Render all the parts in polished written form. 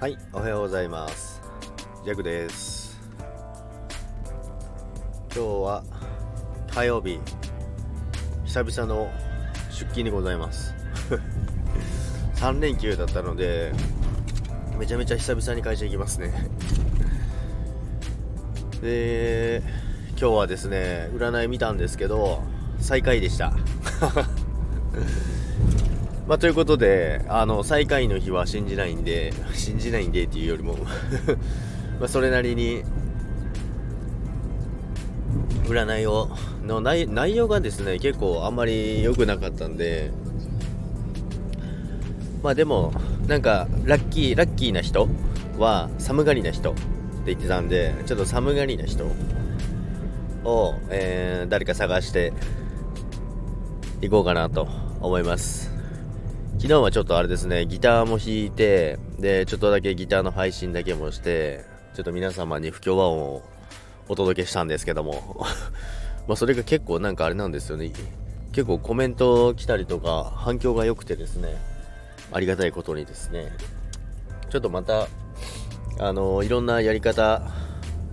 はい、おはようございます。ジャクです。今日は火曜日、久々の出勤でございます。3連休だったのでめちゃめちゃ久々に会社行きますね。で、今日はですね、占い見たんですけど最下位でした。まあ、ということで、最下位の日は信じないんでっていうよりもまあそれなりに占いをの内容がですね、結構あんまり良くなかったんで、まあでもなんかラッキーな人は寒がりな人って言ってたんで、ちょっと寒がりな人を、誰か探していこうかなと思います。昨日はちょっとあれですね、ギターも弾いて、でちょっとだけギターの配信だけもして、ちょっと皆様に不協和音をお届けしたんですけどもまあそれが結構なんかあれなんですよね、結構コメント来たりとか反響が良くてですね、ありがたいことにですね、ちょっとまたいろんなやり方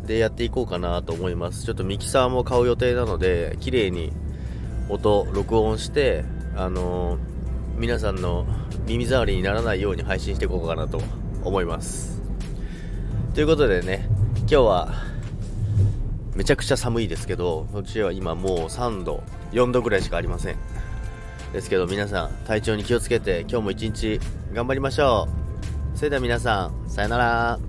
でやっていこうかなと思います。ちょっとミキサーも買う予定なので、綺麗に音録音して、皆さんの耳障りにならないように配信していこうかなと思います。ということでね、今日はめちゃくちゃ寒いですけど、こっちは今もう3度4度ぐらいしかありませんですけど、皆さん体調に気をつけて今日も一日頑張りましょう。それでは皆さん、さよなら。